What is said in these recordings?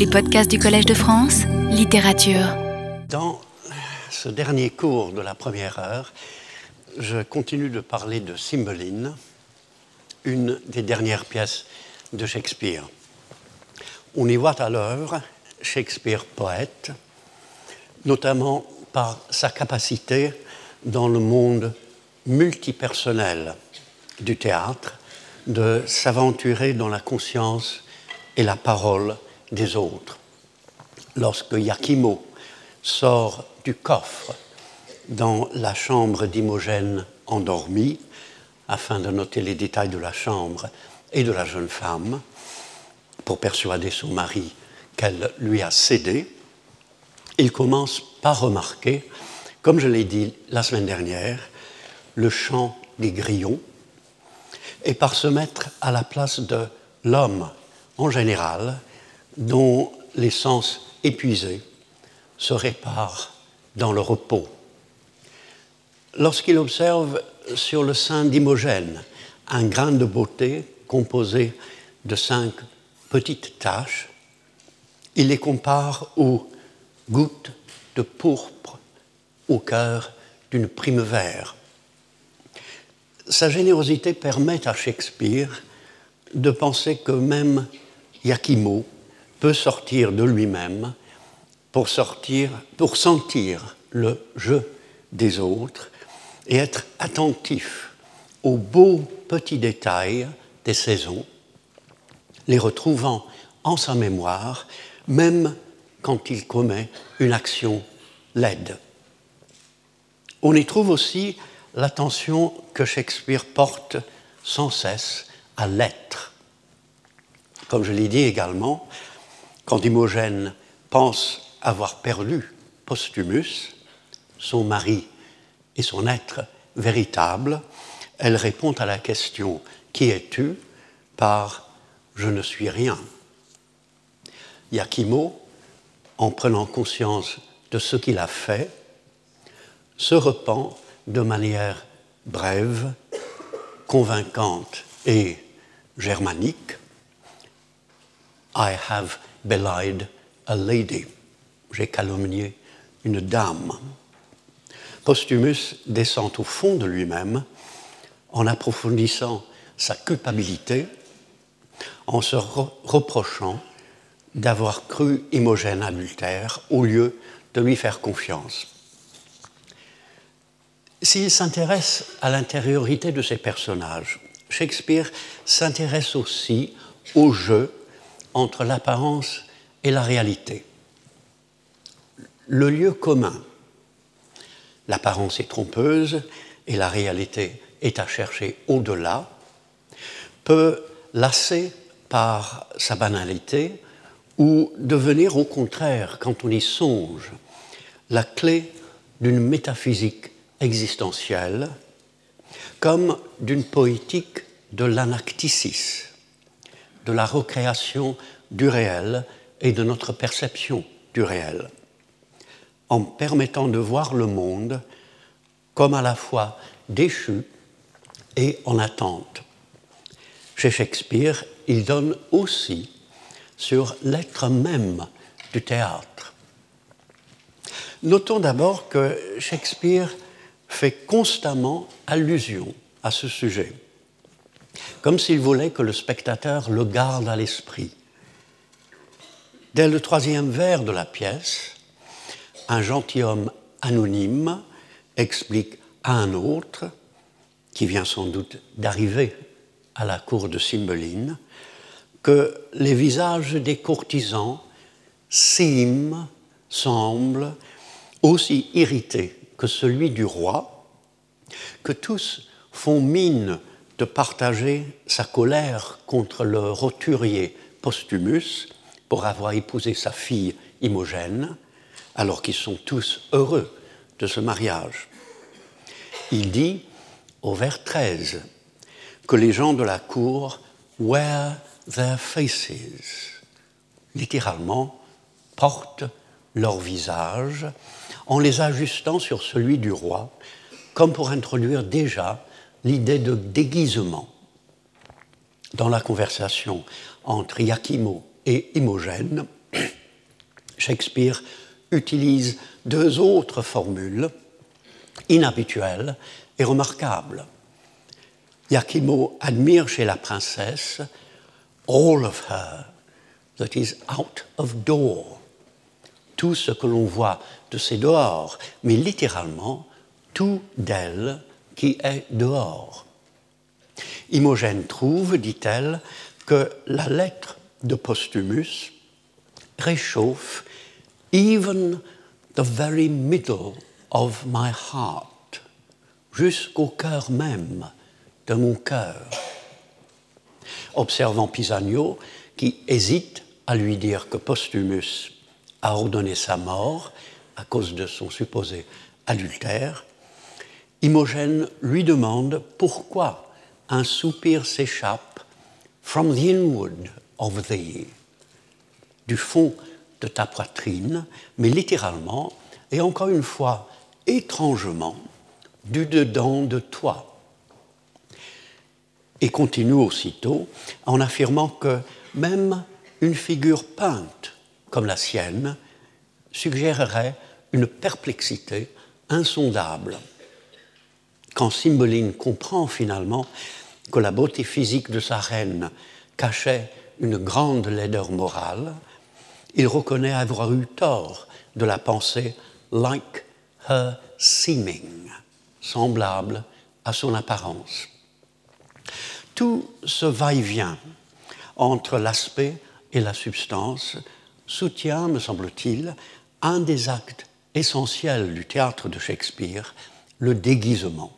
Les podcasts du Collège de France, littérature. Dans ce dernier cours de la première heure, je continue de parler de Cymbeline, une des dernières pièces de Shakespeare. On y voit à l'œuvre Shakespeare poète, notamment par sa capacité dans le monde multipersonnel du théâtre de s'aventurer dans la conscience et la parole des autres. Lorsque Iachimo sort du coffre dans la chambre d'Imogène endormie, afin de noter les détails de la chambre et de la jeune femme, pour persuader son mari qu'elle lui a cédé, il commence par remarquer, comme je l'ai dit la semaine dernière, le chant des grillons, et par se mettre à la place de l'homme en général, dont les sens épuisés se réparent dans le repos. Lorsqu'il observe sur le sein d'Imogène un grain de beauté composé de 5 petites taches, il les compare aux gouttes de pourpre au cœur d'une primevère. Sa générosité permet à Shakespeare de penser que même Iachimo peut sortir de lui-même pour sentir le jeu des autres et être attentif aux beaux petits détails des saisons, les retrouvant en sa mémoire, même quand il commet une action laide. On y trouve aussi l'attention que Shakespeare porte sans cesse à l'être. Comme je l'ai dit également, quand Imogène pense avoir perdu Postumus, son mari et son être véritable, elle répond à la question « Qui es-tu ?» par « Je ne suis rien ». Iachimo, en prenant conscience de ce qu'il a fait, se repent de manière brève, convaincante et germanique. I have belied a lady. J'ai calomnié une dame. Postumus descend au fond de lui-même en approfondissant sa culpabilité, en se reprochant d'avoir cru Imogène adultère au lieu de lui faire confiance. S'il s'intéresse à l'intériorité de ses personnages, Shakespeare s'intéresse aussi au jeu entre l'apparence et la réalité. Le lieu commun, l'apparence est trompeuse et la réalité est à chercher au-delà, peut lasser par sa banalité ou devenir au contraire, quand on y songe, la clé d'une métaphysique existentielle, comme d'une poétique de l'anacticis, de la recréation du réel et de notre perception du réel, en permettant de voir le monde comme à la fois déchu et en attente. Chez Shakespeare, il donne aussi sur l'être même du théâtre. Notons d'abord que Shakespeare fait constamment allusion à ce sujet, comme s'il voulait que le spectateur le garde à l'esprit. Dès le 3e vers de la pièce, un gentilhomme anonyme explique à un autre, qui vient sans doute d'arriver à la cour de Cymbeline, que les visages des courtisans semblent aussi irrités que celui du roi, que tous font mine de partager sa colère contre le roturier Postumus pour avoir épousé sa fille Imogène, alors qu'ils sont tous heureux de ce mariage. Il dit, au vers 13, que les gens de la cour « wear their faces », littéralement « portent leur visage », en les ajustant sur celui du roi, comme pour introduire déjà l'idée de déguisement. Dans la conversation entre Iachimo et Imogène, Shakespeare utilise deux autres formules inhabituelles et remarquables. Iachimo admire chez la princesse « all of her », that is out of door, tout ce que l'on voit de ses dehors, mais littéralement tout d'elle qui est dehors. Imogène trouve, dit-elle, que la lettre de Postumus réchauffe « even the very middle of my heart », jusqu'au cœur même de mon cœur. Observant Pisanio, qui hésite à lui dire que Postumus a ordonné sa mort à cause de son supposé adultère, Imogène lui demande pourquoi un soupir s'échappe « from the inward of thee », du fond de ta poitrine, mais littéralement, et encore une fois, étrangement, du dedans de toi. Et continue aussitôt en affirmant que même une figure peinte comme la sienne suggérerait une perplexité insondable. Quand Cymbeline comprend finalement que la beauté physique de sa reine cachait une grande laideur morale, il reconnaît avoir eu tort de la penser « like her seeming », semblable à son apparence. Tout ce va-et-vient entre l'aspect et la substance soutient, me semble-t-il, un des actes essentiels du théâtre de Shakespeare, le déguisement.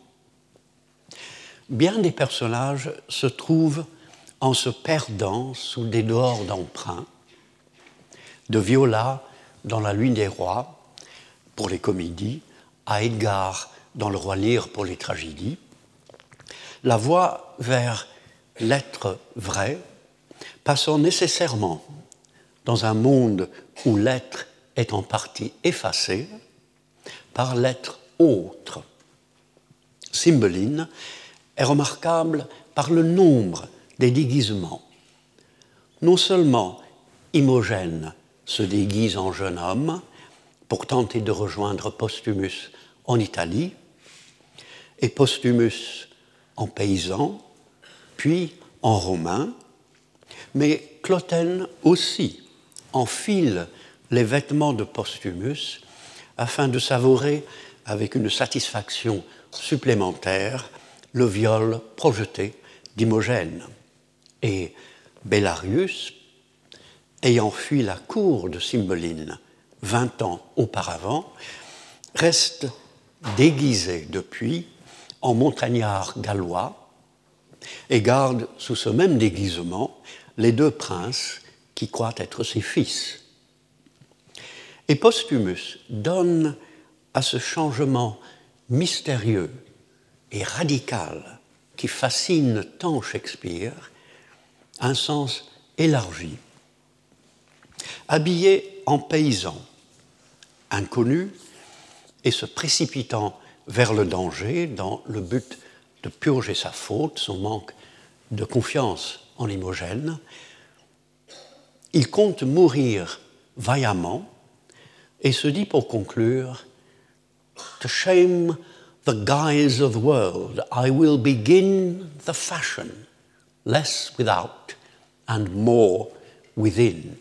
Bien des personnages se trouvent en se perdant sous des dehors d'emprunt, de Viola dans La Lune des Rois pour les comédies, à Edgar dans Le Roi Lear pour les tragédies. La voie vers l'être vrai, passant nécessairement dans un monde où l'être est en partie effacé par l'être autre. Cymbeline est remarquable par le nombre des déguisements. Non seulement Imogène se déguise en jeune homme pour tenter de rejoindre Postumus en Italie, et Postumus en paysan, puis en romain, mais Clotène aussi enfile les vêtements de Postumus afin de savourer avec une satisfaction supplémentaire le viol projeté d'Imogène. Et Bellarius, ayant fui la cour de Cymbeline 20 ans auparavant, reste déguisé depuis en montagnard gallois et garde sous ce même déguisement les deux princes qui croient être ses fils. Et Postumus donne à ce changement mystérieux et radical qui fascine tant Shakespeare un sens élargi. Habillé en paysan, inconnu, et se précipitant vers le danger dans le but de purger sa faute, son manque de confiance en Imogène, il compte mourir vaillamment et se dit pour conclure « To shame the guise of the world, I will begin the fashion, less without and more within.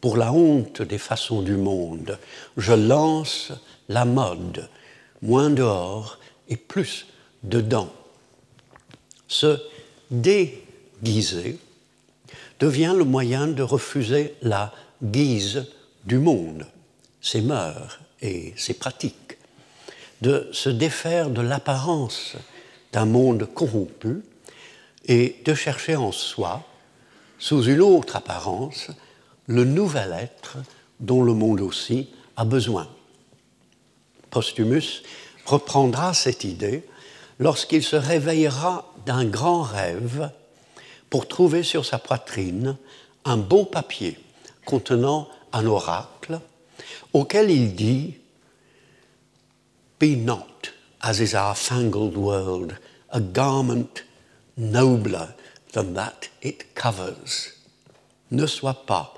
Pour la honte des façons du monde, je lance la mode, moins dehors et plus dedans. » Se déguiser devient le moyen de refuser la guise du monde, ses mœurs et ses pratiques, de se défaire de l'apparence d'un monde corrompu et de chercher en soi, sous une autre apparence, le nouvel être dont le monde aussi a besoin. Postumus reprendra cette idée lorsqu'il se réveillera d'un grand rêve pour trouver sur sa poitrine un beau papier contenant un oracle auquel il dit « Be not, as is our fangled world, a garment nobler than that it covers. » Ne sois pas,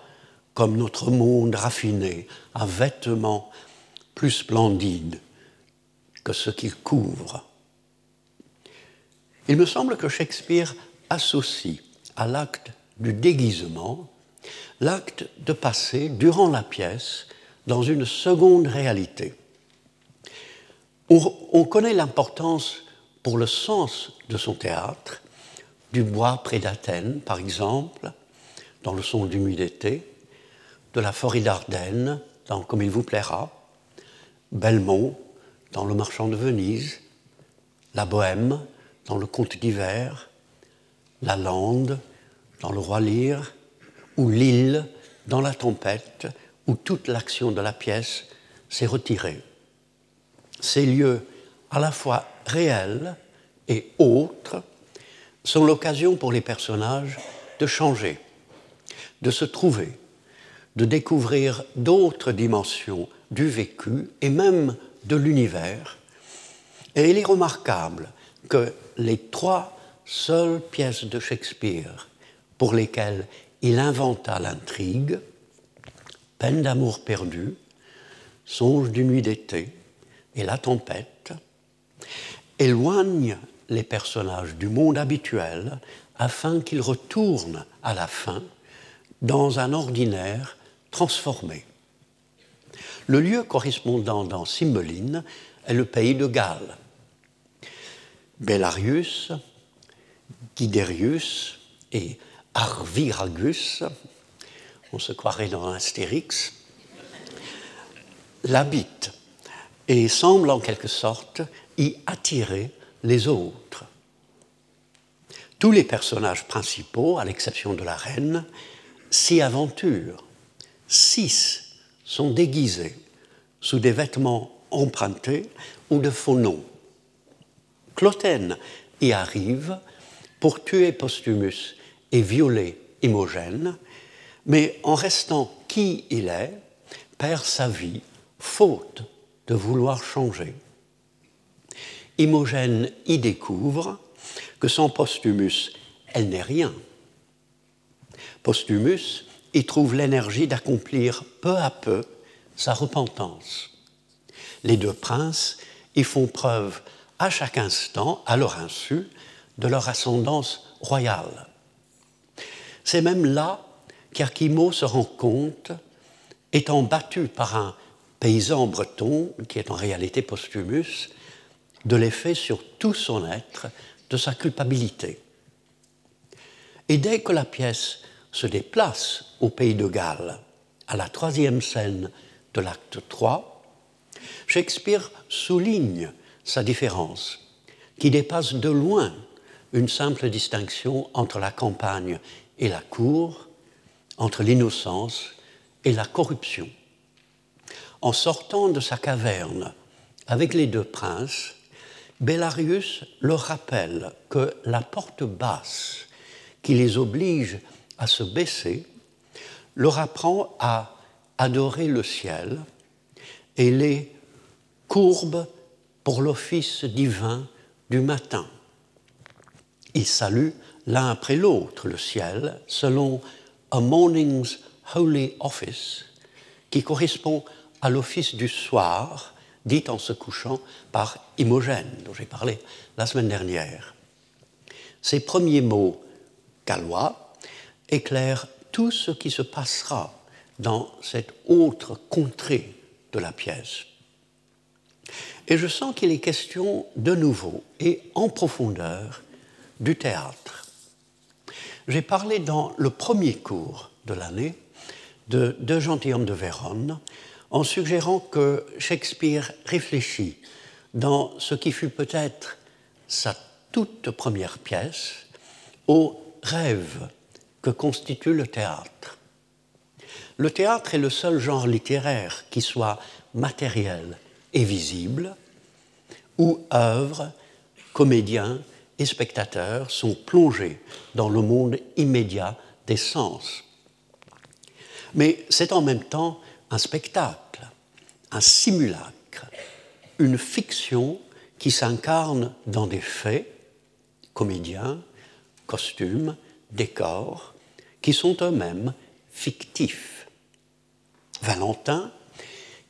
comme notre monde raffiné, un vêtement plus splendide que ce qu'il couvre. Il me semble que Shakespeare associe à l'acte du déguisement l'acte de passer, durant la pièce, dans une seconde réalité. On connaît l'importance pour le sens de son théâtre, du bois près d'Athènes, par exemple, dans Le son du nuit d'été, de la forêt d'Ardennes, dans Comme il vous plaira, Belmont, dans Le marchand de Venise, la Bohème, dans Le conte d'hiver, la Lande, dans Le roi Lear, ou l'île, dans La tempête, où toute l'action de la pièce s'est retirée. Ces lieux, à la fois réels et autres, sont l'occasion pour les personnages de changer, de se trouver, de découvrir d'autres dimensions du vécu et même de l'univers. Et il est remarquable que les trois seules pièces de Shakespeare pour lesquelles il inventa l'intrigue, Peine d'amour perdue, Songe d'une nuit d'été et La tempête, éloignent les personnages du monde habituel afin qu'ils retournent à la fin dans un ordinaire transformé. Le lieu correspondant dans Cymbeline est le pays de Galles. Bellarius, Guiderius et Arviragus, on se croirait dans un Astérix, l'habitent et semblent en quelque sorte y attirer les autres. Tous les personnages principaux, à l'exception de la reine, s'y aventurent. 6 sont déguisés sous des vêtements empruntés ou de faux noms. Clotène y arrive pour tuer Postumus et violer Imogène, mais en restant qui il est, perd sa vie, faute de vouloir changer. Imogène y découvre que sans Postumus, elle n'est rien. Postumus y trouve l'énergie d'accomplir peu à peu sa repentance. Les deux princes y font preuve à chaque instant, à leur insu, de leur ascendance royale. C'est même là qu'Iachimo se rend compte, étant battu par un paysan breton, qui est en réalité Postumus, de l'effet sur tout son être de sa culpabilité. Et dès que la pièce se déplace au pays de Galles, à la 3e scène de l'acte 3, Shakespeare souligne sa différence, qui dépasse de loin une simple distinction entre la campagne et la cour, entre l'innocence et la corruption. En sortant de sa caverne avec les deux princes, Bellarius leur rappelle que la porte basse qui les oblige à se baisser leur apprend à adorer le ciel et les courbe pour l'office divin du matin. Ils saluent l'un après l'autre le ciel selon A Morning's Holy Office, qui correspond à l'office du soir dit en se couchant par Imogène, dont j'ai parlé la semaine dernière. Ces premiers mots gallois éclairent tout ce qui se passera dans cette autre contrée de la pièce. Et je sens qu'il est question de nouveau et en profondeur du théâtre. J'ai parlé dans le premier cours de l'année de Deux gentilshommes de Vérone, en suggérant que Shakespeare réfléchit dans ce qui fut peut-être sa toute première pièce au rêve que constitue le théâtre. Le théâtre est le seul genre littéraire qui soit matériel et visible, où œuvres, comédiens et spectateurs sont plongés dans le monde immédiat des sens. Mais c'est en même temps un spectacle, un simulacre, une fiction qui s'incarne dans des faits, comédiens, costumes, décors, qui sont eux-mêmes fictifs. Valentin,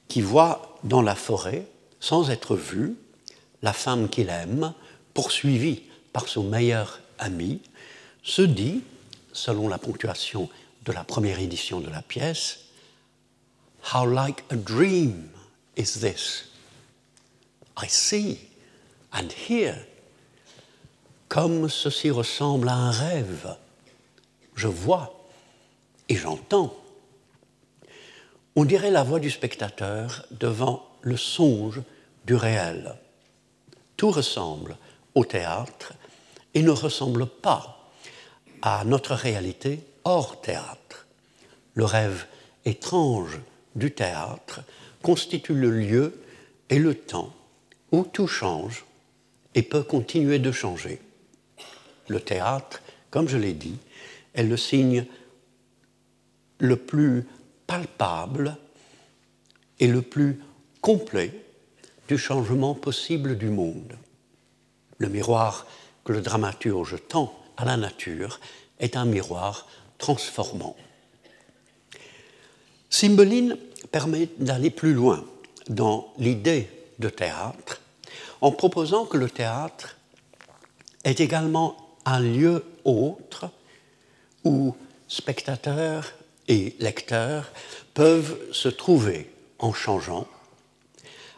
qui voit dans la forêt, sans être vu, la femme qu'il aime, poursuivie par son meilleur ami, se dit, selon la ponctuation de la première édition de la pièce, « How like a dream is this? I see and hear. » Comme ceci ressemble à un rêve. Je vois et j'entends. On dirait la voix du spectateur devant le songe du réel. Tout ressemble au théâtre et ne ressemble pas à notre réalité hors théâtre. Le rêve étrange du théâtre constitue le lieu et le temps où tout change et peut continuer de changer. Le théâtre, comme je l'ai dit, est le signe le plus palpable et le plus complet du changement possible du monde. Le miroir que le dramaturge tend à la nature est un miroir transformant. Cymbeline permet d'aller plus loin dans l'idée de théâtre en proposant que le théâtre est également un lieu autre où spectateurs et lecteurs peuvent se trouver en changeant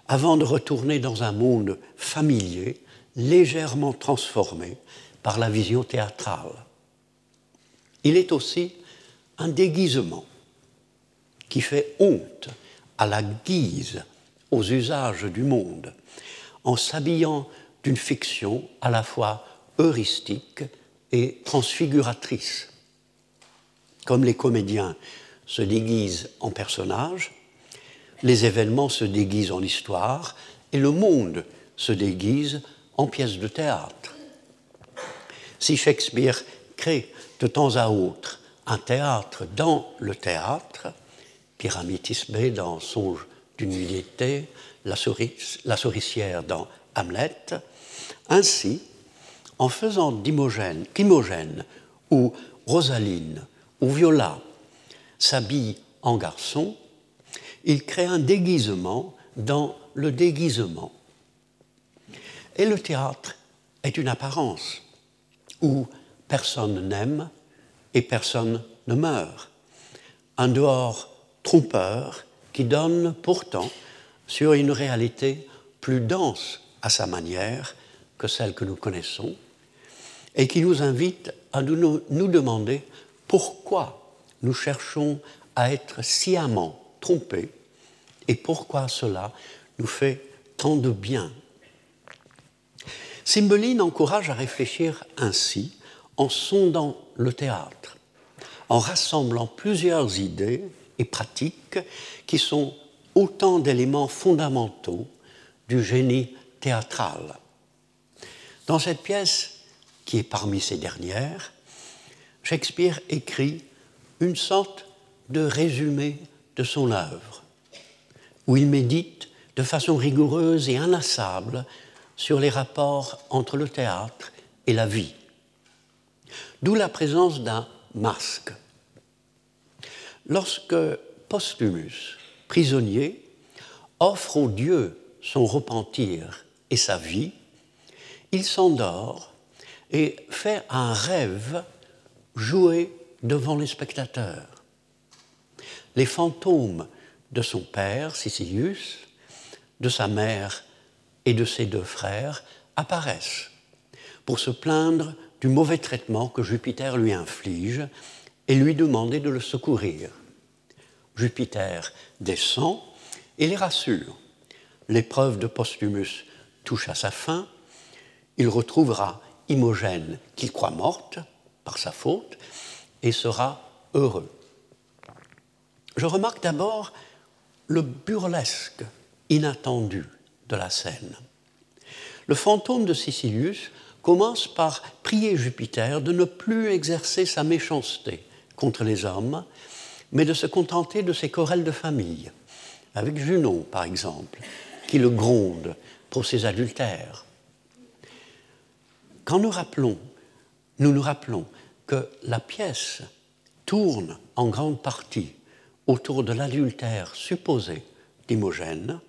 avant de retourner dans un monde familier, légèrement transformé par la vision théâtrale. Il est aussi un déguisement qui fait honte à la guise, aux usages du monde, en s'habillant d'une fiction à la fois heuristique et transfiguratrice. Comme les comédiens se déguisent en personnages, les événements se déguisent en histoire et le monde se déguise en pièces de théâtre. Si Shakespeare crée de temps à autre un théâtre dans le théâtre, Pyramidis B dans Songe d'une nuit d'été, la soricière dans Hamlet, ainsi, en faisant qu'Imogène ou Rosaline ou Viola s'habillent en garçon, il crée un déguisement dans le déguisement. Et le théâtre est une apparence où personne n'aime et personne ne meurt. Un dehors trompeur qui donne pourtant sur une réalité plus dense à sa manière que celle que nous connaissons et qui nous invite à nous demander pourquoi nous cherchons à être sciemment trompés et pourquoi cela nous fait tant de bien. Cymbeline encourage à réfléchir ainsi en sondant le théâtre, en rassemblant plusieurs idées et pratiques qui sont autant d'éléments fondamentaux du génie théâtral. Dans cette pièce, qui est parmi ces dernières, Shakespeare écrit une sorte de résumé de son œuvre, où il médite de façon rigoureuse et inlassable sur les rapports entre le théâtre et la vie. D'où la présence d'un masque. Lorsque Postumus, prisonnier, offre aux dieux son repentir et sa vie, il s'endort et fait un rêve joué devant les spectateurs. Les fantômes de son père, Sicilius, de sa mère et de ses deux frères apparaissent pour se plaindre du mauvais traitement que Jupiter lui inflige et lui demander de le secourir. Jupiter descend et les rassure. L'épreuve de Postumus touche à sa fin. Il retrouvera Imogène qu'il croit morte par sa faute et sera heureux. Je remarque d'abord le burlesque inattendu de la scène. Le fantôme de Sicilius commence par prier Jupiter de ne plus exercer sa méchanceté contre les hommes, mais de se contenter de ses querelles de famille, avec Junon, par exemple, qui le gronde pour ses adultères. Quand nous nous rappelons que la pièce tourne en grande partie autour de l'adultère supposé d'Imogène,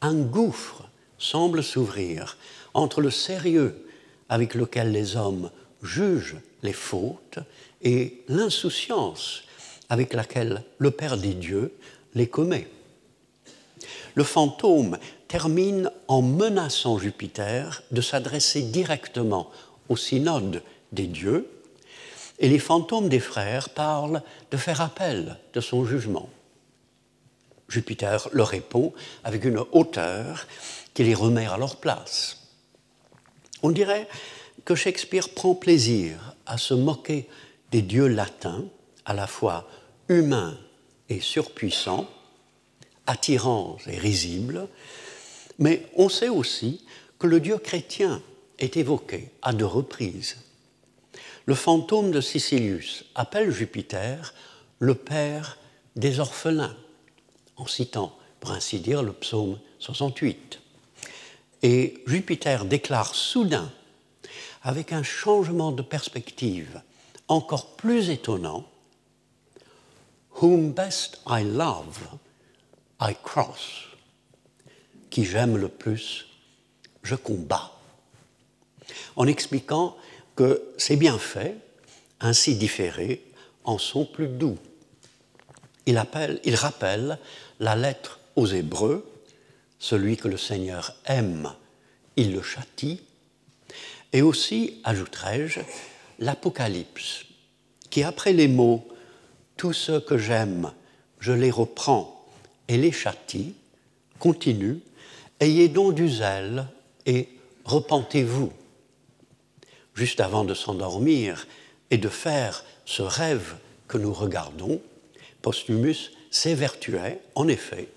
un gouffre semble s'ouvrir entre le sérieux avec lequel les hommes jugent les fautes et l'insouciance avec laquelle le Père des dieux les commet. Le fantôme termine en menaçant Jupiter de s'adresser directement au synode des dieux, et les fantômes des frères parlent de faire appel de son jugement. Jupiter leur répond avec une hauteur qui les remet à leur place. On dirait que Shakespeare prend plaisir à se moquer des dieux latins, à la fois humains et surpuissants, attirants et risibles, mais on sait aussi que le dieu chrétien est évoqué à deux reprises. Le fantôme de Sicilius appelle Jupiter le père des orphelins, en citant, pour ainsi dire, le psaume 68. Et Jupiter déclare soudain, avec un changement de perspective encore plus étonnant, « Whom best I love, I cross », qui j'aime le plus, je combats, en expliquant que ces bienfaits, ainsi différés, en sont plus doux. Il rappelle la lettre aux Hébreux, celui que le Seigneur aime, il le châtie, et aussi, ajouterai-je, l'Apocalypse, qui après les mots « Tous ceux que j'aime, je les reprends et les châtie », continue « Ayez donc du zèle et repentez-vous ». Juste avant de s'endormir et de faire ce rêve que nous regardons, Postumus s'évertuait, en effet,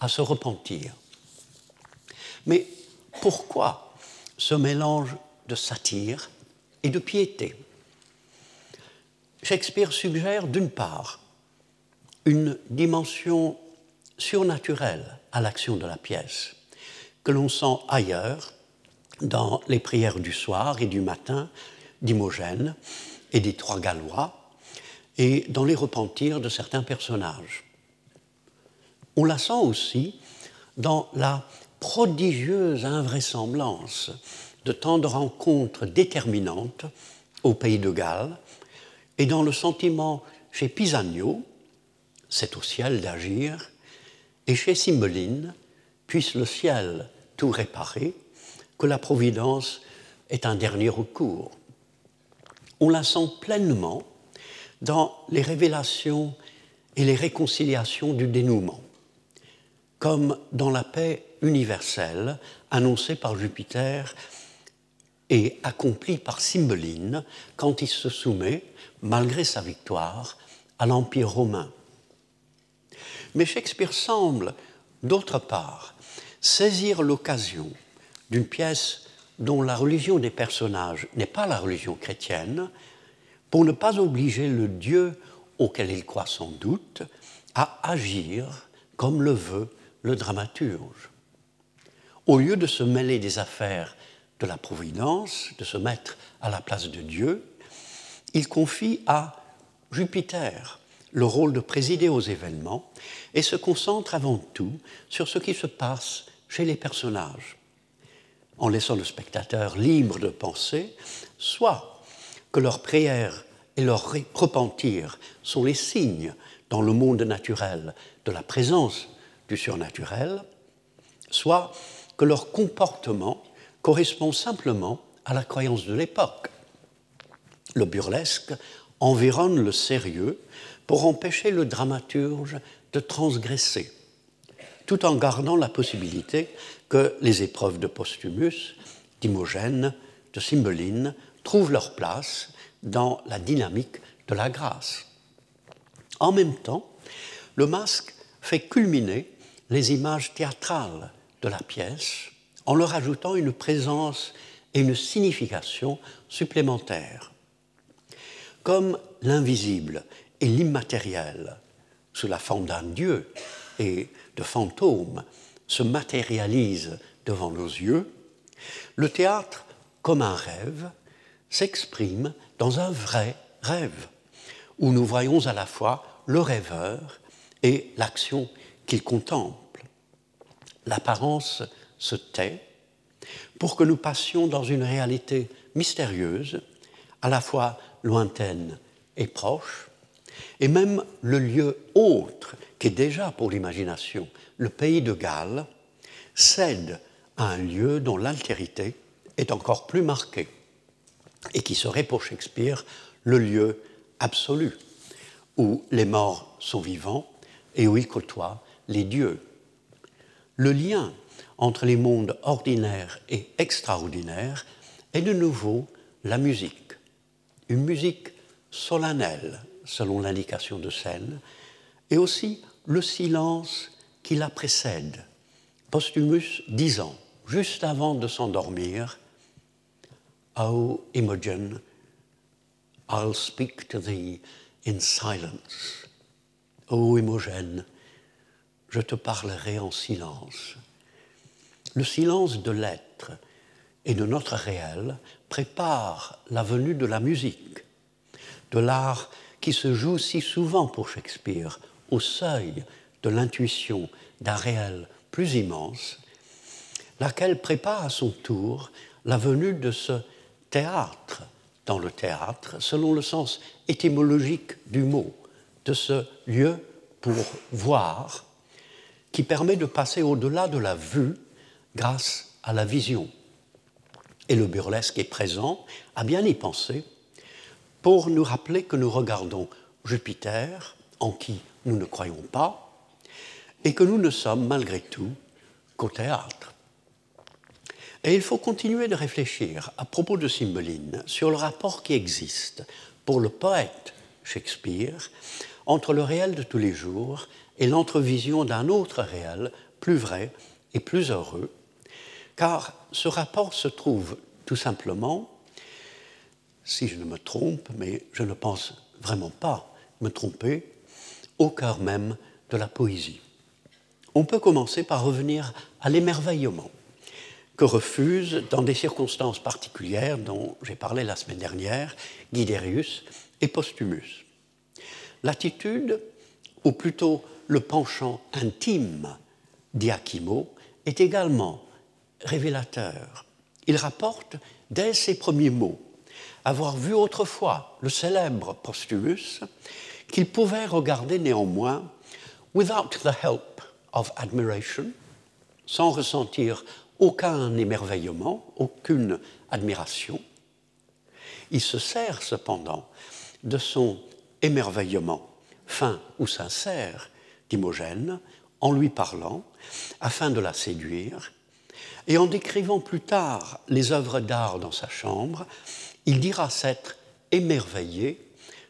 à se repentir. Mais pourquoi ce mélange de satire et de piété? Shakespeare suggère, d'une part, une dimension surnaturelle à l'action de la pièce, que l'on sent ailleurs, dans les prières du soir et du matin d'Imogène et des trois Gallois, et dans les repentirs de certains personnages. On la sent aussi dans la prodigieuse invraisemblance de tant de rencontres déterminantes au pays de Galles, et dans le sentiment chez Pisanio, c'est au ciel d'agir, et chez Cymbeline, puisse le ciel tout réparer, que la providence est un dernier recours. On la sent pleinement dans les révélations et les réconciliations du dénouement, comme dans la paix universelle annoncée par Jupiter et accomplie par Cymbeline quand il se soumet, malgré sa victoire, à l'Empire romain. Mais Shakespeare semble, d'autre part, saisir l'occasion d'une pièce dont la religion des personnages n'est pas la religion chrétienne, pour ne pas obliger le Dieu auquel il croit sans doute à agir comme le veut le dramaturge. Au lieu de se mêler des affaires de la providence, de se mettre à la place de Dieu, il confie à Jupiter le rôle de présider aux événements et se concentre avant tout sur ce qui se passe chez les personnages, en laissant le spectateur libre de penser, soit que leurs prières et leur repentir sont les signes dans le monde naturel de la présence du surnaturel, soit que leur comportement correspond simplement à la croyance de l'époque. Le burlesque environne le sérieux pour empêcher le dramaturge de transgresser, tout en gardant la possibilité que les épreuves de Postumus, d'Imogène, de Cymbeline trouvent leur place dans la dynamique de la grâce. En même temps, le masque fait culminer les images théâtrales de la pièce en leur ajoutant une présence et une signification supplémentaires. Comme l'invisible et l'immatériel, sous la forme d'un dieu et de fantômes, se matérialise devant nos yeux, le théâtre, comme un rêve, s'exprime dans un vrai rêve, où nous voyons à la fois le rêveur et l'action qu'il contemple. L'apparence se tait pour que nous passions dans une réalité mystérieuse, à la fois lointaine et proche, et même le lieu autre, qui est déjà pour l'imagination le pays de Galles, cède à un lieu dont l'altérité est encore plus marquée, et qui serait pour Shakespeare le lieu absolu, où les morts sont vivants et où ils côtoient les dieux. Le lien entre les mondes ordinaires et extraordinaires est de nouveau la musique, une musique solennelle, selon l'indication de scène, et aussi le silence qui la précède. Postumus disant, juste avant de s'endormir, « Oh, Imogène, I'll speak to thee in silence. Oh, Imogène, je te parlerai en silence. » Le silence de l'être et de notre réel prépare la venue de la musique, de l'art qui se joue si souvent pour Shakespeare au seuil de l'intuition d'un réel plus immense, laquelle prépare à son tour la venue de ce théâtre dans le théâtre, selon le sens étymologique du mot, de ce lieu pour voir, qui permet de passer au-delà de la vue grâce à la vision. Et le burlesque est présent, à bien y penser, pour nous rappeler que nous regardons Jupiter, en qui nous ne croyons pas, et que nous ne sommes malgré tout qu'au théâtre. Et il faut continuer de réfléchir à propos de Cymbeline sur le rapport qui existe pour le poète Shakespeare entre le réel de tous les jours et l'entrevision d'un autre réel plus vrai et plus heureux, car ce rapport se trouve tout simplement, si je ne me trompe, mais je ne pense vraiment pas me tromper, au cœur même de la poésie. On peut commencer par revenir à l'émerveillement que refuse, dans des circonstances particulières dont j'ai parlé la semaine dernière, Guiderius et Postumus. L'attitude, ou plutôt le penchant intime d'Iachimo, est également révélateur. Il rapporte, dès ses premiers mots, avoir vu autrefois le célèbre Postumus, qu'il pouvait regarder néanmoins « without the help of admiration », sans ressentir aucun émerveillement, aucune admiration. Il se sert cependant de son émerveillement fin ou sincère d'Imogène en lui parlant, afin de la séduire, et en décrivant plus tard les œuvres d'art dans sa chambre, il dira s'être émerveillé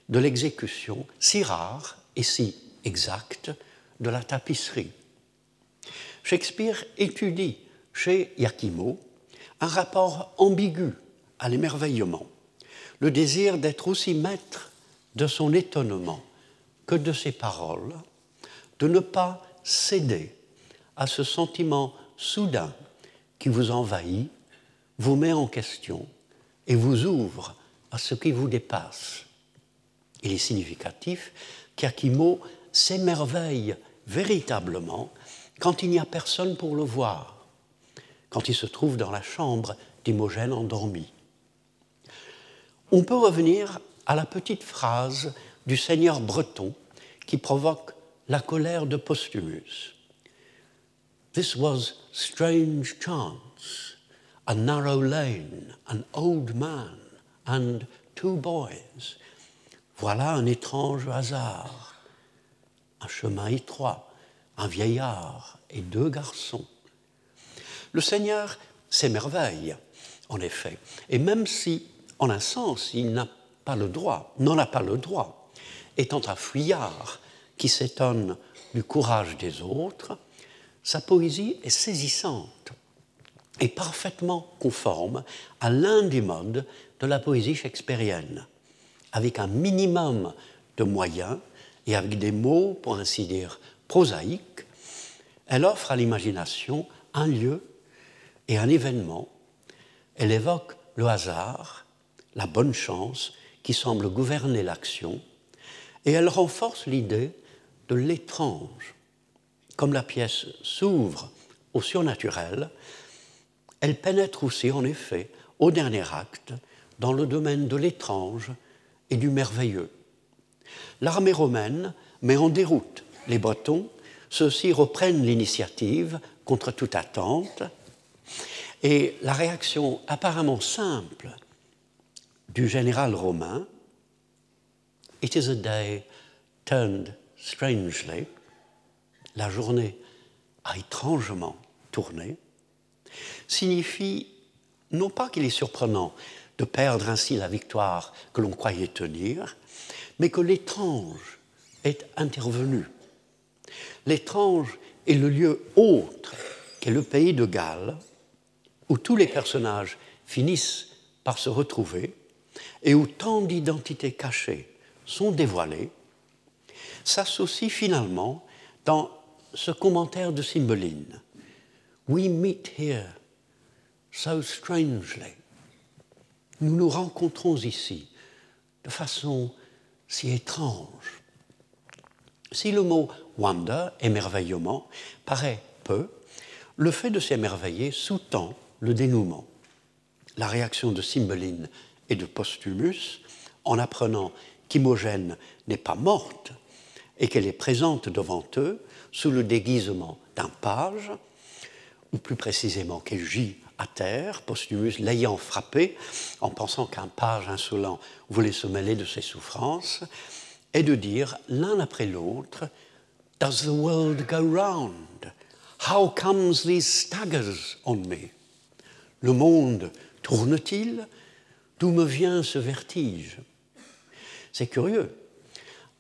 de l'exécution si rare et si exacte de la tapisserie. Shakespeare étudie chez Iachimo un rapport ambigu à l'émerveillement, le désir d'être aussi maître de son étonnement que de ses paroles, de ne pas céder à ce sentiment soudain qui vous envahit, vous met en question et vous ouvre à ce qui vous dépasse. Il est significatif qu'Iachimo s'émerveille véritablement quand il n'y a personne pour le voir, quand il se trouve dans la chambre d'Imogène endormie. On peut revenir à la petite phrase du seigneur breton qui provoque la colère de Postumus. « This was strange chance, a narrow lane, an old man and two boys. » Voilà un étrange hasard, un chemin étroit, un vieillard et deux garçons. Le Seigneur s'émerveille, en effet, et même si, en un sens, il n'a pas le droit, n'en a pas le droit, étant un fuyard qui s'étonne du courage des autres, sa poésie est saisissante et parfaitement conforme à l'un des modes de la poésie shakespearienne, avec un minimum de moyens et avec des mots, pour ainsi dire, prosaïques, elle offre à l'imagination un lieu et un événement. Elle évoque le hasard, la bonne chance qui semble gouverner l'action, et elle renforce l'idée de l'étrange. Comme la pièce s'ouvre au surnaturel, elle pénètre aussi, en effet, au dernier acte, dans le domaine de l'étrange et du merveilleux. L'armée romaine met en déroute les Bretons, ceux-ci reprennent l'initiative contre toute attente, et la réaction apparemment simple du général romain, « It is a day turned strangely », la journée a étrangement tourné, signifie non pas qu'il est surprenant de perdre ainsi la victoire que l'on croyait tenir, mais que l'étrange est intervenu. L'étrange est le lieu autre qu'est le pays de Galles, où tous les personnages finissent par se retrouver et où tant d'identités cachées sont dévoilées, s'associe finalement dans ce commentaire de Cymbeline. We meet here so strangely. Nous nous rencontrons ici de façon si étrange. Si le mot wonder, émerveillement, paraît peu, le fait de s'émerveiller sous-tend le dénouement. La réaction de Cymbeline et de Postumus, en apprenant qu'Imogène n'est pas morte et qu'elle est présente devant eux sous le déguisement d'un page, ou plus précisément qu'elle gît à terre, Postumus l'ayant frappé en pensant qu'un page insolent voulait se mêler de ses souffrances, et de dire l'un après l'autre « Does the world go round? How comes these staggers on me? » Le monde tourne-t-il? D'où me vient ce vertige? C'est curieux.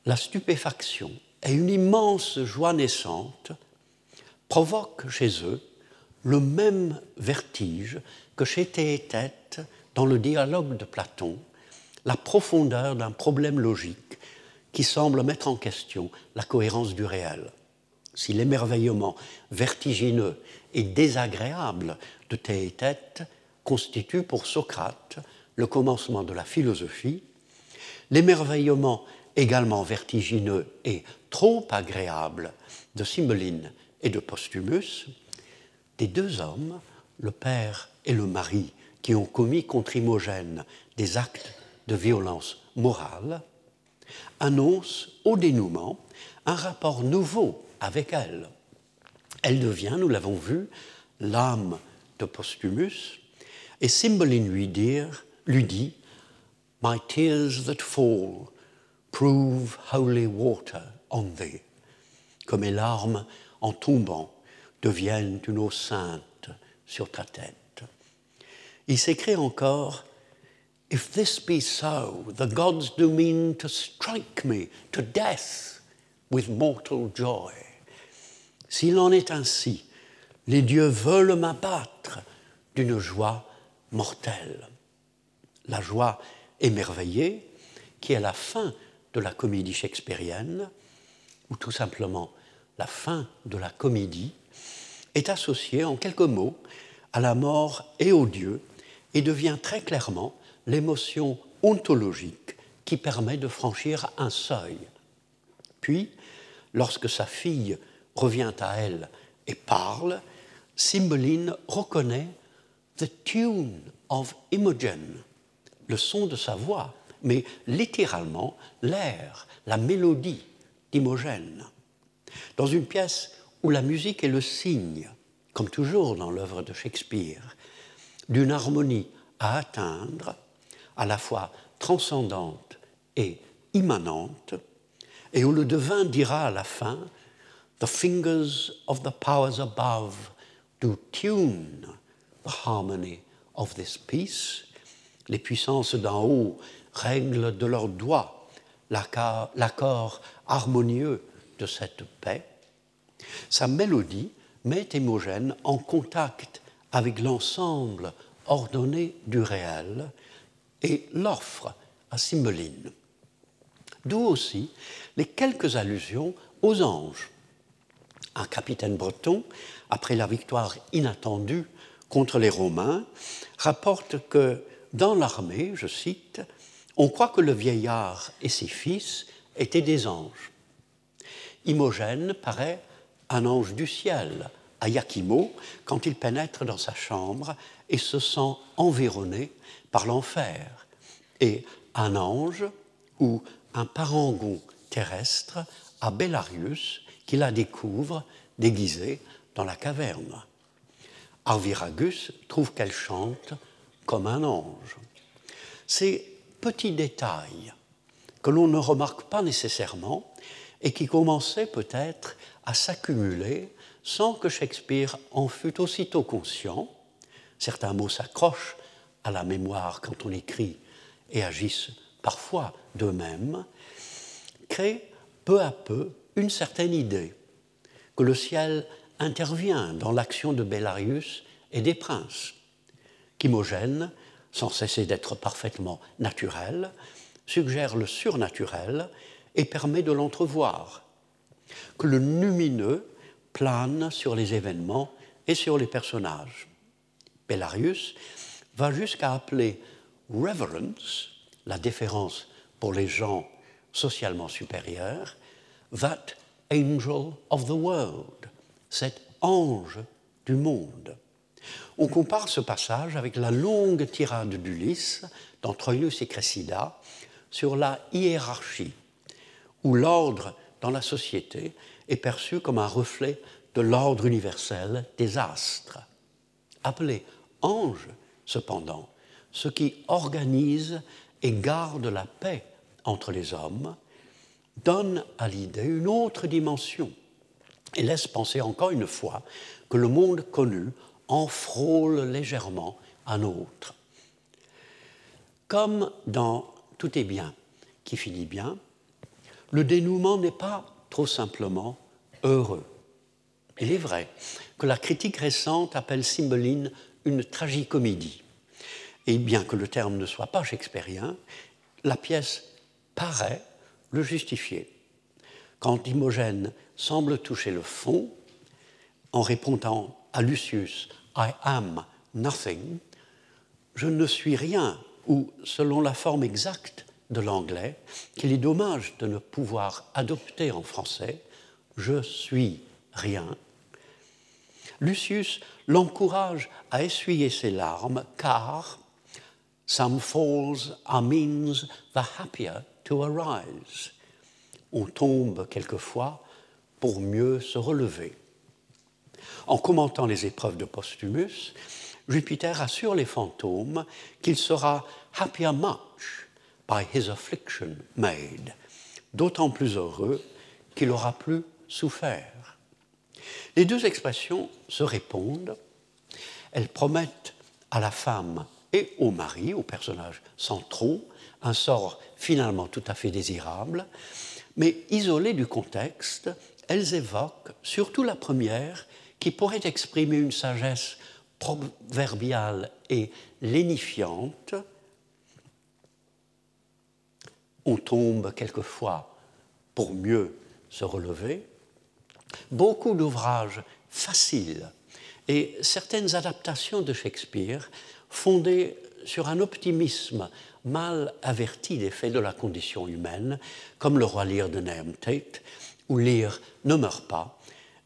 La stupéfaction et une immense joie naissante provoquent chez eux le même vertige que chez Théétète dans le dialogue de Platon, la profondeur d'un problème logique qui semble mettre en question la cohérence du réel. Si l'émerveillement vertigineux et désagréable de Théétète constitue pour Socrate le commencement de la philosophie, l'émerveillement également vertigineux et trop agréable de Cymbeline et de Postumus, des deux hommes, le père et le mari, qui ont commis contre Imogène des actes de violence morale, annoncent au dénouement un rapport nouveau avec elle. Elle devient, nous l'avons vu, l'âme de Postumus, et Cymbeline lui dit « My tears that fall » Prove holy water on thee, que mes larmes en tombant deviennent une eau sainte sur ta tête. Il s'écrit encore, If this be so, the gods do mean to strike me to death with mortal joy. S'il en est ainsi, les dieux veulent m'abattre d'une joie mortelle. La joie émerveillée, qui est la fin de la comédie shakespearienne, ou tout simplement la fin de la comédie, est associée en quelques mots à la mort et au Dieu et devient très clairement l'émotion ontologique qui permet de franchir un seuil. Puis, lorsque sa fille revient à elle et parle, Cymbeline reconnaît « the tune of Imogène », le son de sa voix, mais littéralement l'air, la mélodie d'Imogène. Dans une pièce où la musique est le signe, comme toujours dans l'œuvre de Shakespeare, d'une harmonie à atteindre, à la fois transcendante et immanente, et où le devin dira à la fin « The fingers of the powers above do tune the harmony of this piece ». Les puissances d'en haut règlent de leurs doigts l'accord harmonieux de cette paix. Sa mélodie met Imogène en contact avec l'ensemble ordonné du réel et l'offre à Cymbeline. D'où aussi les quelques allusions aux anges. Un capitaine breton, après la victoire inattendue contre les Romains, rapporte que dans l'armée, je cite, « On croit que le vieillard et ses fils étaient des anges. Imogène paraît un ange du ciel à Iachimo quand il pénètre dans sa chambre et se sent environné par l'enfer. Et un ange ou un parangon terrestre à Bellarius qui la découvre déguisée dans la caverne. Arviragus trouve qu'elle chante comme un ange. Ces petits détails que l'on ne remarque pas nécessairement et qui commençaient peut-être à s'accumuler sans que Shakespeare en fût aussitôt conscient. Certains mots s'accrochent à la mémoire quand on écrit et agissent parfois d'eux-mêmes, créent peu à peu une certaine idée que le ciel intervient dans l'action de Bellarius et des princes, qu'Imogène, sans cesser d'être parfaitement naturel, suggère le surnaturel et permet de l'entrevoir, que le lumineux plane sur les événements et sur les personnages. Bellarius va jusqu'à appeler « reverence », la déférence pour les gens socialement supérieurs, « that angel of the world », cet ange du monde. On compare ce passage avec la longue tirade d'Ulysse dans Troilus et Cressida sur la hiérarchie, où l'ordre dans la société est perçu comme un reflet de l'ordre universel des astres. Appelé ange, cependant, ce qui organise et garde la paix entre les hommes, donne à l'idée une autre dimension et laisse penser encore une fois que le monde connu en frôle légèrement un autre. Comme dans Tout est bien qui finit bien, le dénouement n'est pas trop simplement heureux. Il est vrai que la critique récente appelle Cymbeline une tragicomédie. Et bien que le terme ne soit pas shakespearien, la pièce paraît le justifier. Quand Imogène semble toucher le fond, en répondant à Lucius « I am nothing », « je ne suis rien » ou, selon la forme exacte de l'anglais, qu'il est dommage de ne pouvoir adopter en français, « je suis rien », Lucius l'encourage à essuyer ses larmes car « some falls are means the happier to arise ». On tombe quelquefois pour mieux se relever. En commentant les épreuves de Postumus, Jupiter assure les fantômes qu'il sera « happier much by his affliction made », d'autant plus heureux qu'il aura plus souffert. Les deux expressions se répondent. Elles promettent à la femme et au mari, aux personnages centraux, un sort finalement tout à fait désirable, mais isolées du contexte, elles évoquent surtout la première qui pourrait exprimer une sagesse proverbiale et lénifiante. On tombe quelquefois pour mieux se relever. Beaucoup d'ouvrages faciles et certaines adaptations de Shakespeare fondées sur un optimisme mal averti des faits de la condition humaine, comme Le Roi Lear de Nahum Tate, où Lear ne meurt pas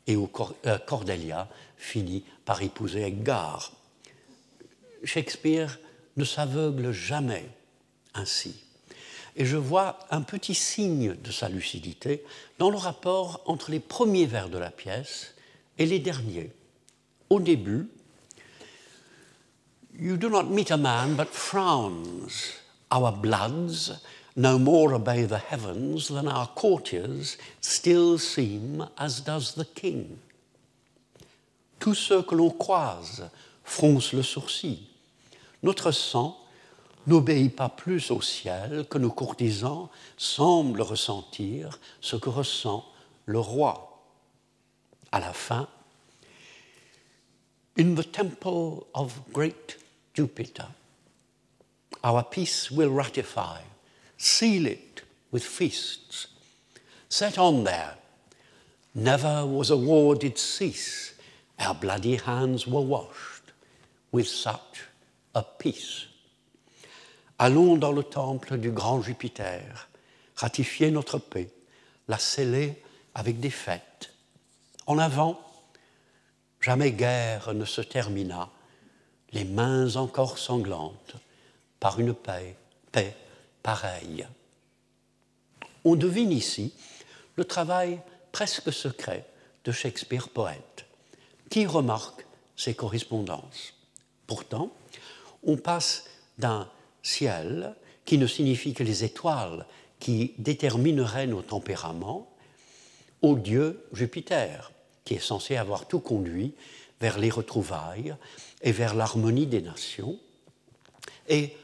et où Cordelia finit par épouser Edgar. Shakespeare ne s'aveugle jamais ainsi. Et je vois un petit signe de sa lucidité dans le rapport entre les premiers vers de la pièce et les derniers. Au début, « You do not meet a man but frowns. Our bloods no more obey the heavens than our courtiers still seem as does the king. » Tous ceux que l'on croise froncent le sourcil. Notre sang n'obéit pas plus au ciel que nos courtisans semblent ressentir ce que ressent le roi. À la fin, « In the temple of great Jupiter, our peace will ratify, seal it with feasts. Set on there, never was a war did cease, our bloody hands were washed with such a peace. » Allons dans le temple du grand Jupiter, ratifier notre paix, la sceller avec des fêtes. En avant, jamais guerre ne se termina, les mains encore sanglantes, par une paix pareille. On devine ici le travail presque secret de Shakespeare poète, qui remarque ses correspondances. Pourtant, on passe d'un ciel qui ne signifie que les étoiles qui détermineraient nos tempéraments, au dieu Jupiter, qui est censé avoir tout conduit vers les retrouvailles et vers l'harmonie des nations, et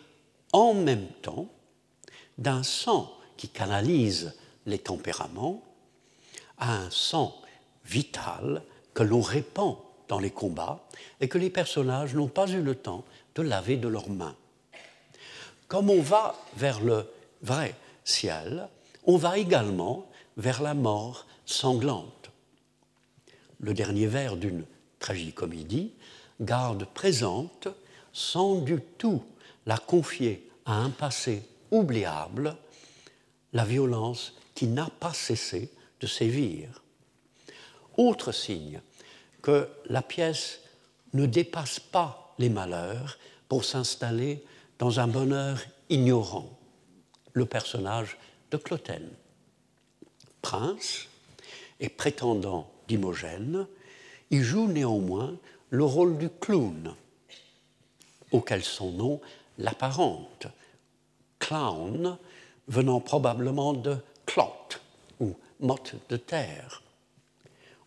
en même temps d'un sang qui canalise les tempéraments à un sang vital que l'on répand dans les combats et que les personnages n'ont pas eu le temps de laver de leurs mains. Comme on va vers le vrai ciel, on va également vers la mort sanglante. Le dernier vers d'une tragicomédie garde présente, sans du tout la confier à un passé oubliable, la violence qui n'a pas cessé de sévir. Autre signe que la pièce ne dépasse pas les malheurs pour s'installer dans un bonheur ignorant, le personnage de Clotène. Prince et prétendant d'Imogène, il joue néanmoins le rôle du clown, auquel son nom l'apparente, clown, venant probablement de clot, ou motte de terre.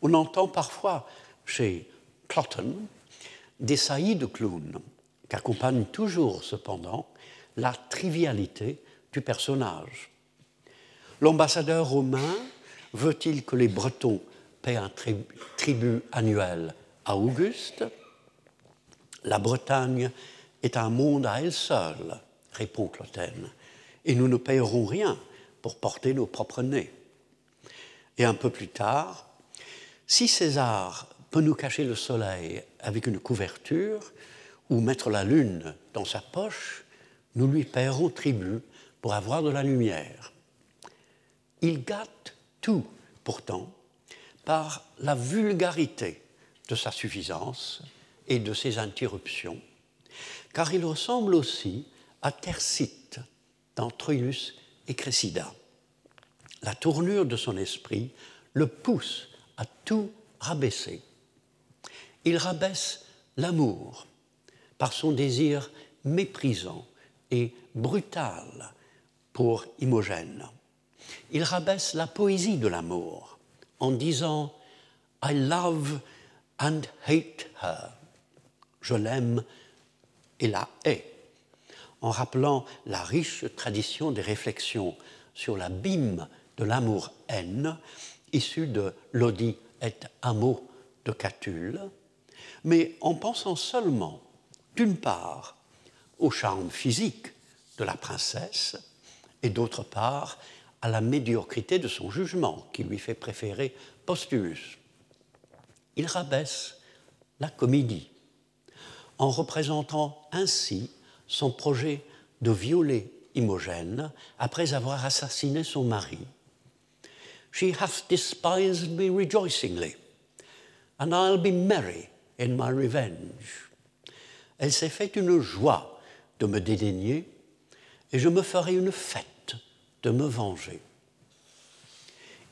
On entend parfois chez Clotène des saillies de clown, qu'accompagne toujours, cependant, la trivialité du personnage. L'ambassadeur romain veut-il que les Bretons paient un tribut annuel à Auguste ? La Bretagne est un monde à elle seule, répond Clotène, et nous ne paierons rien pour porter nos propres nez. Et un peu plus tard, si César peut nous cacher le soleil avec une couverture, ou mettre la lune dans sa poche, nous lui paierons tribut pour avoir de la lumière. Il gâte tout, pourtant, par la vulgarité de sa suffisance et de ses interruptions, car il ressemble aussi à Thersites dans Troilus et Cressida. La tournure de son esprit le pousse à tout rabaisser. Il rabaisse l'amour, par son désir méprisant et brutal pour Imogène. Il rabaisse la poésie de l'amour en disant « I love and hate her », je l'aime et la hais, en rappelant la riche tradition des réflexions sur l'abîme de l'amour-haine, issue de l'Odi et Amo de Catulle, mais en pensant seulement d'une part au charme physique de la princesse et d'autre part à la médiocrité de son jugement qui lui fait préférer Postumus. Il rabaisse la comédie en représentant ainsi son projet de violer Imogène après avoir assassiné son mari. « She hath despised me rejoicingly, and I'll be merry in my revenge. » Elle s'est fait une joie de me dédaigner et je me ferai une fête de me venger.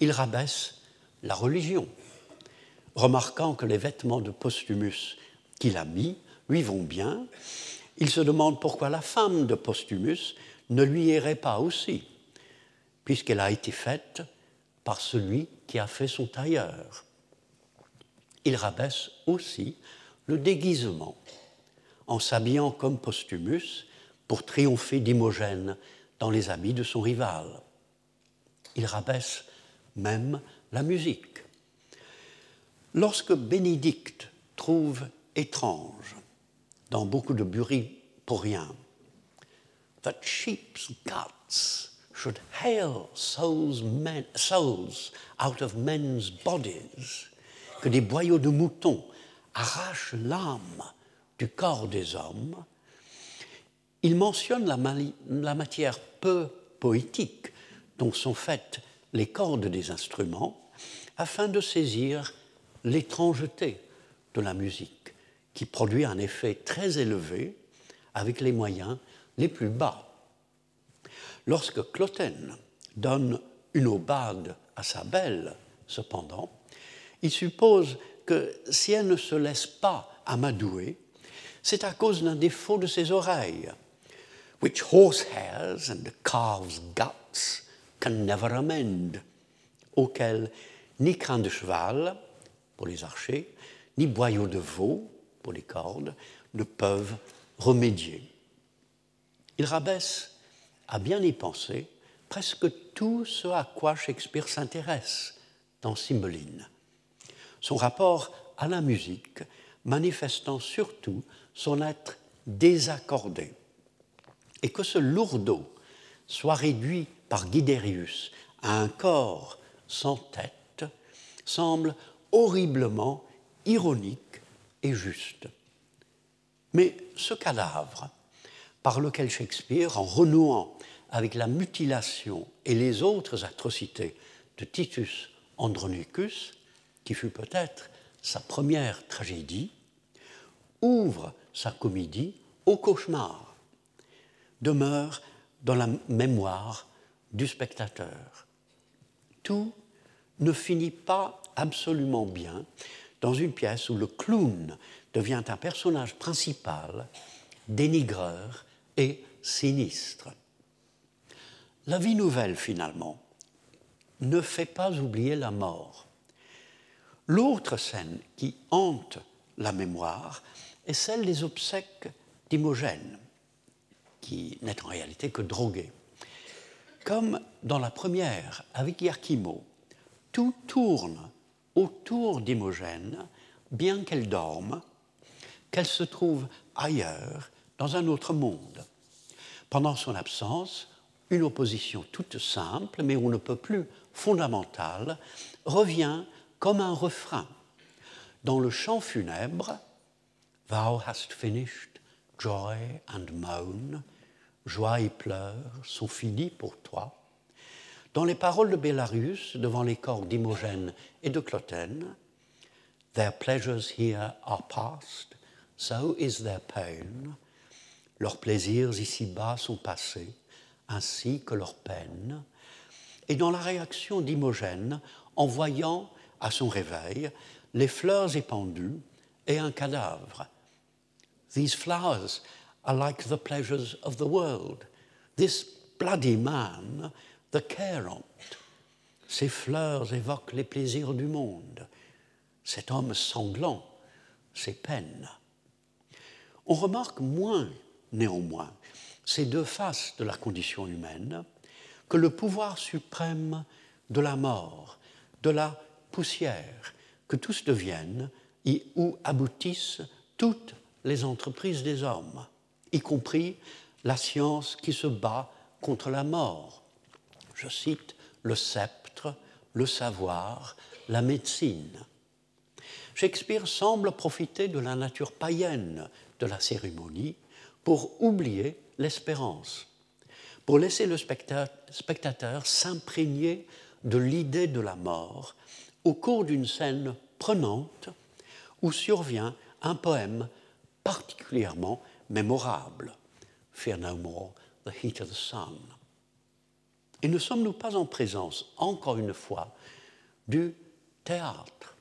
Il rabaisse la religion, remarquant que les vêtements de Postumus qu'il a mis lui vont bien. Il se demande pourquoi la femme de Postumus ne lui irait pas aussi, puisqu'elle a été faite par celui qui a fait son tailleur. Il rabaisse aussi le déguisement, en s'habillant comme Postumus pour triompher d'Imogène dans les habits de son rival. Il rabaisse même la musique. Lorsque Bénédicte trouve étrange, dans beaucoup de buriporiens, « that sheep's guts should hail souls out of men's bodies », que des boyaux de moutons arrachent l'âme du corps des hommes, il mentionne la matière peu poétique dont sont faites les cordes des instruments afin de saisir l'étrangeté de la musique, qui produit un effet très élevé avec les moyens les plus bas. Lorsque Clotène donne une aubade à sa belle, cependant, il suppose que si elle ne se laisse pas amadouer, c'est à cause d'un défaut de ses oreilles, which horse hairs and the calves guts can never amend, auquel ni crin de cheval, pour les archers, ni boyau de veau, pour les cordes, ne peuvent remédier. Il rabaisse, à bien y penser, presque tout ce à quoi Shakespeare s'intéresse dans Cymbeline, son rapport à la musique manifestant surtout son être désaccordé. Et que ce lourdeau soit réduit par Guiderius à un corps sans tête semble horriblement ironique et juste. Mais ce cadavre, par lequel Shakespeare, en renouant avec la mutilation et les autres atrocités de Titus Andronicus, qui fut peut-être sa première tragédie, ouvre sa comédie au cauchemar, demeure dans la mémoire du spectateur. Tout ne finit pas absolument bien dans une pièce où le clown devient un personnage principal, dénigreur et sinistre. La vie nouvelle, finalement, ne fait pas oublier la mort. L'autre scène qui hante la mémoire est celle des obsèques d'Imogène, qui n'est en réalité que droguée. Comme dans la première, avec Iachimo, tout tourne autour d'Imogène, bien qu'elle dorme, qu'elle se trouve ailleurs, dans un autre monde. Pendant son absence, une opposition toute simple, mais on ne peut plus fondamentale, revient comme un refrain, dans le chant funèbre, « Thou hast finished joy and moan », joie et pleurs sont finis pour toi. Dans les paroles de Bellarius, devant les corps d'Imogène et de Clotène, « Their pleasures here are past, so is their pain », leurs plaisirs ici-bas sont passés, ainsi que leurs peines. Et dans la réaction d'Imogène, en voyant à son réveil, les fleurs épandues et un cadavre. These flowers are like the pleasures of the world. This bloody man, the querant. Ces fleurs évoquent les plaisirs du monde. Cet homme sanglant, ses peines. On remarque moins, néanmoins, ces deux faces de la condition humaine que le pouvoir suprême de la mort, de la poussière que tous deviennent et où aboutissent toutes les entreprises des hommes, y compris la science qui se bat contre la mort. Je cite le sceptre, le savoir, la médecine. Shakespeare semble profiter de la nature païenne de la cérémonie pour oublier l'espérance, pour laisser le spectateur s'imprégner de l'idée de la mort au cours d'une scène prenante où survient un poème particulièrement mémorable, « Fear no more, the heat of the sun ». Et ne sommes-nous pas en présence, encore une fois, du théâtre?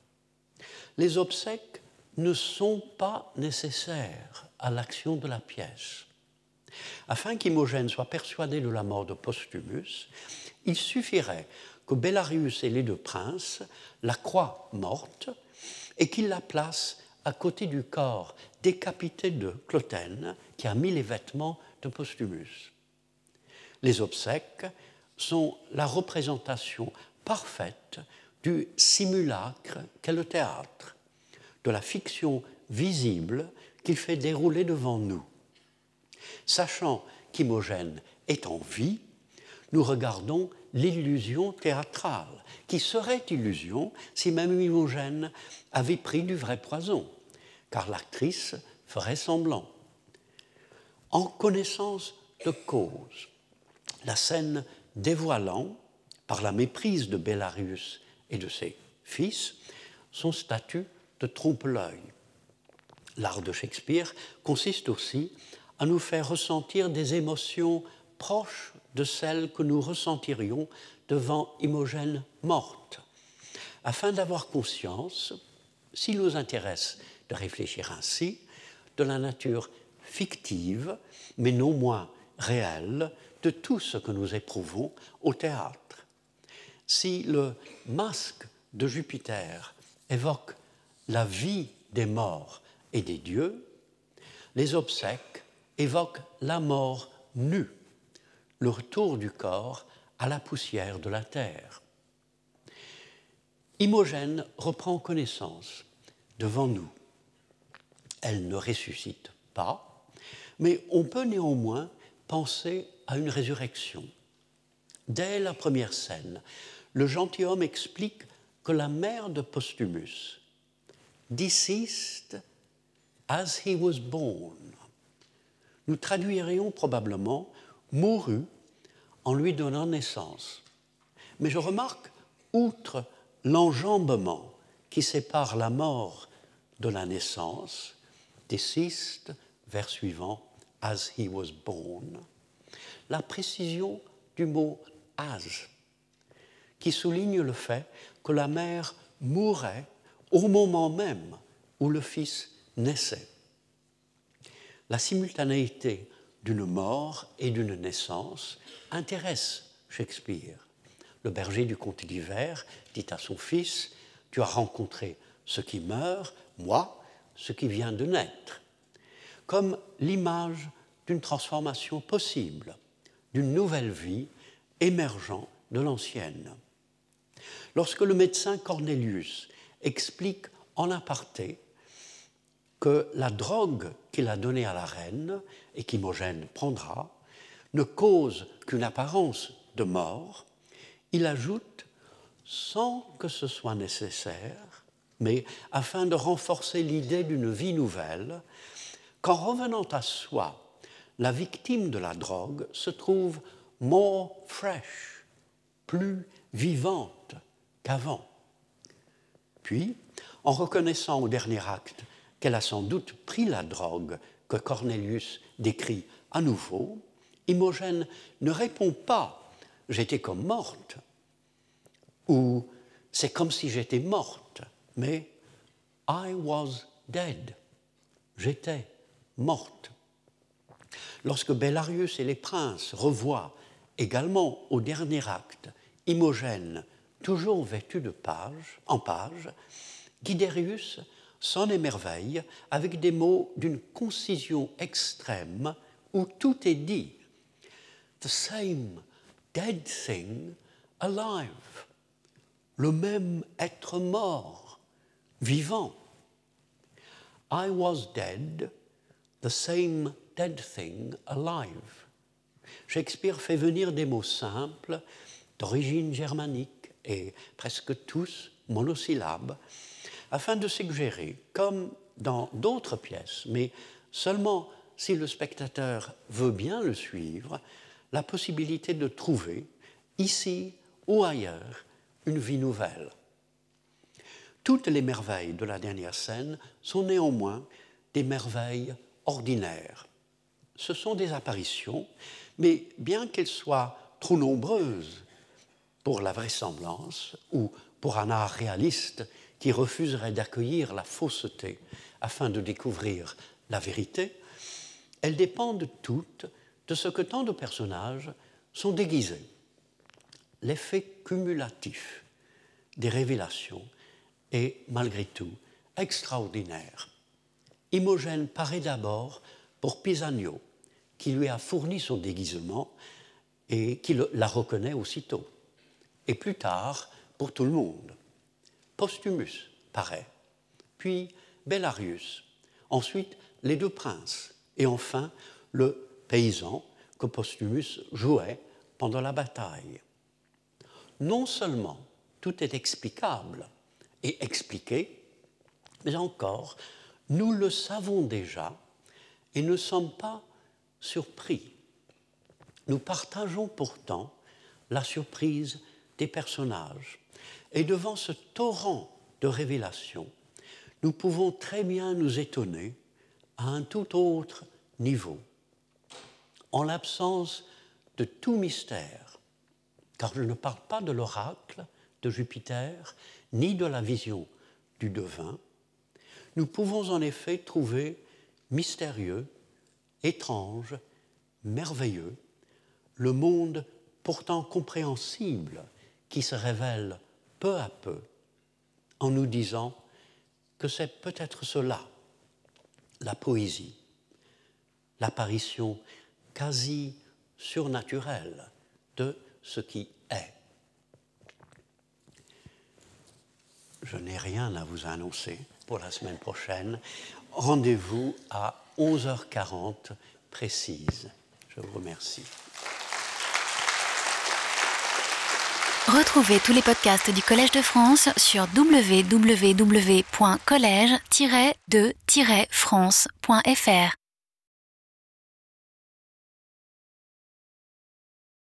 Les obsèques ne sont pas nécessaires à l'action de la pièce. Afin qu'Imogène soit persuadée de la mort de Postumus, il suffirait que Bellarius et les deux princes la croient morte et qu'ils la placent à côté du corps décapité de Clotène qui a mis les vêtements de Postumus. Les obsèques sont la représentation parfaite du simulacre qu'est le théâtre, de la fiction visible qu'il fait dérouler devant nous. Sachant qu'Imogène est en vie, nous regardons l'illusion théâtrale, qui serait illusion si même Imogène avait pris du vrai poison, car l'actrice ferait semblant. En connaissance de cause, la scène dévoilant, par la méprise de Bellarius et de ses fils, son statut de trompe-l'œil. L'art de Shakespeare consiste aussi à nous faire ressentir des émotions proches de celles que nous ressentirions devant Imogène morte, afin d'avoir conscience, s'il nous intéresse de réfléchir ainsi, de la nature fictive, mais non moins réelle, de tout ce que nous éprouvons au théâtre. Si le masque de Jupiter évoque la vie des morts et des dieux, les obsèques évoquent la mort nue, le retour du corps à la poussière de la terre. Imogène reprend connaissance devant nous. Elle ne ressuscite pas, mais on peut néanmoins penser à une résurrection. Dès la première scène, le gentilhomme explique que la mère de Postumus, deceased as he was born, nous traduirions probablement mourut en lui donnant naissance. Mais je remarque, outre l'enjambement qui sépare la mort de la naissance, deceased, vers suivant, as he was born, la précision du mot « as » qui souligne le fait que la mère mourait au moment même où le fils naissait. La simultanéité d'une mort et d'une naissance intéresse Shakespeare. Le berger du conte d'hiver dit à son fils « Tu as rencontré ce qui meurt, moi, ce qui vient de naître », comme l'image d'une transformation possible, d'une nouvelle vie émergeant de l'ancienne. Lorsque le médecin Cornelius explique en aparté que la drogue qu'il a donnée à la reine et qu'Imogène prendra ne cause qu'une apparence de mort, il ajoute, sans que ce soit nécessaire, mais afin de renforcer l'idée d'une vie nouvelle, qu'en revenant à soi, la victime de la drogue se trouve more fresh, plus vivante qu'avant. Puis, en reconnaissant au dernier acte qu'elle a sans doute pris la drogue que Cornelius décrit à nouveau, Imogène ne répond pas « j'étais comme morte » ou « c'est comme si j'étais morte », mais « I was dead », « j'étais morte ». Lorsque Bellarius et les princes revoient également au dernier acte Imogène, toujours vêtue de page, en page, Guiderius s'en émerveille avec des mots d'une concision extrême où tout est dit. The same dead thing alive. Le même être mort, vivant. I was dead, the same dead thing alive. Shakespeare fait venir des mots simples, d'origine germanique et presque tous monosyllabes, afin de suggérer, comme dans d'autres pièces, mais seulement si le spectateur veut bien le suivre, la possibilité de trouver, ici ou ailleurs, une vie nouvelle. Toutes les merveilles de la dernière scène sont néanmoins des merveilles ordinaires. Ce sont des apparitions, mais bien qu'elles soient trop nombreuses pour la vraisemblance ou pour un art réaliste qui refuserait d'accueillir la fausseté afin de découvrir la vérité, elles dépendent toutes de ce que tant de personnages sont déguisés. L'effet cumulatif des révélations est, malgré tout, extraordinaire. Imogène paraît d'abord pour Pisanio, qui lui a fourni son déguisement et qui la reconnaît aussitôt, et plus tard pour tout le monde. Postumus paraît, puis Bellarius, ensuite les deux princes, et enfin le paysan que Postumus jouait pendant la bataille. Non seulement tout est explicable et expliqué, mais encore nous le savons déjà et ne sommes pas surpris. Nous partageons pourtant la surprise des personnages. Et devant ce torrent de révélations, nous pouvons très bien nous étonner à un tout autre niveau, en l'absence de tout mystère, car je ne parle pas de l'oracle de Jupiter, ni de la vision du devin. Nous pouvons en effet trouver mystérieux, étrange, merveilleux, le monde pourtant compréhensible qui se révèle peu à peu en nous disant que c'est peut-être cela, la poésie, l'apparition quasi surnaturelle de ce qui est. Je n'ai rien à vous annoncer pour la semaine prochaine. Rendez-vous à 11h40 précise. Je vous remercie. Retrouvez tous les podcasts du Collège de France sur www.college-de-france.fr.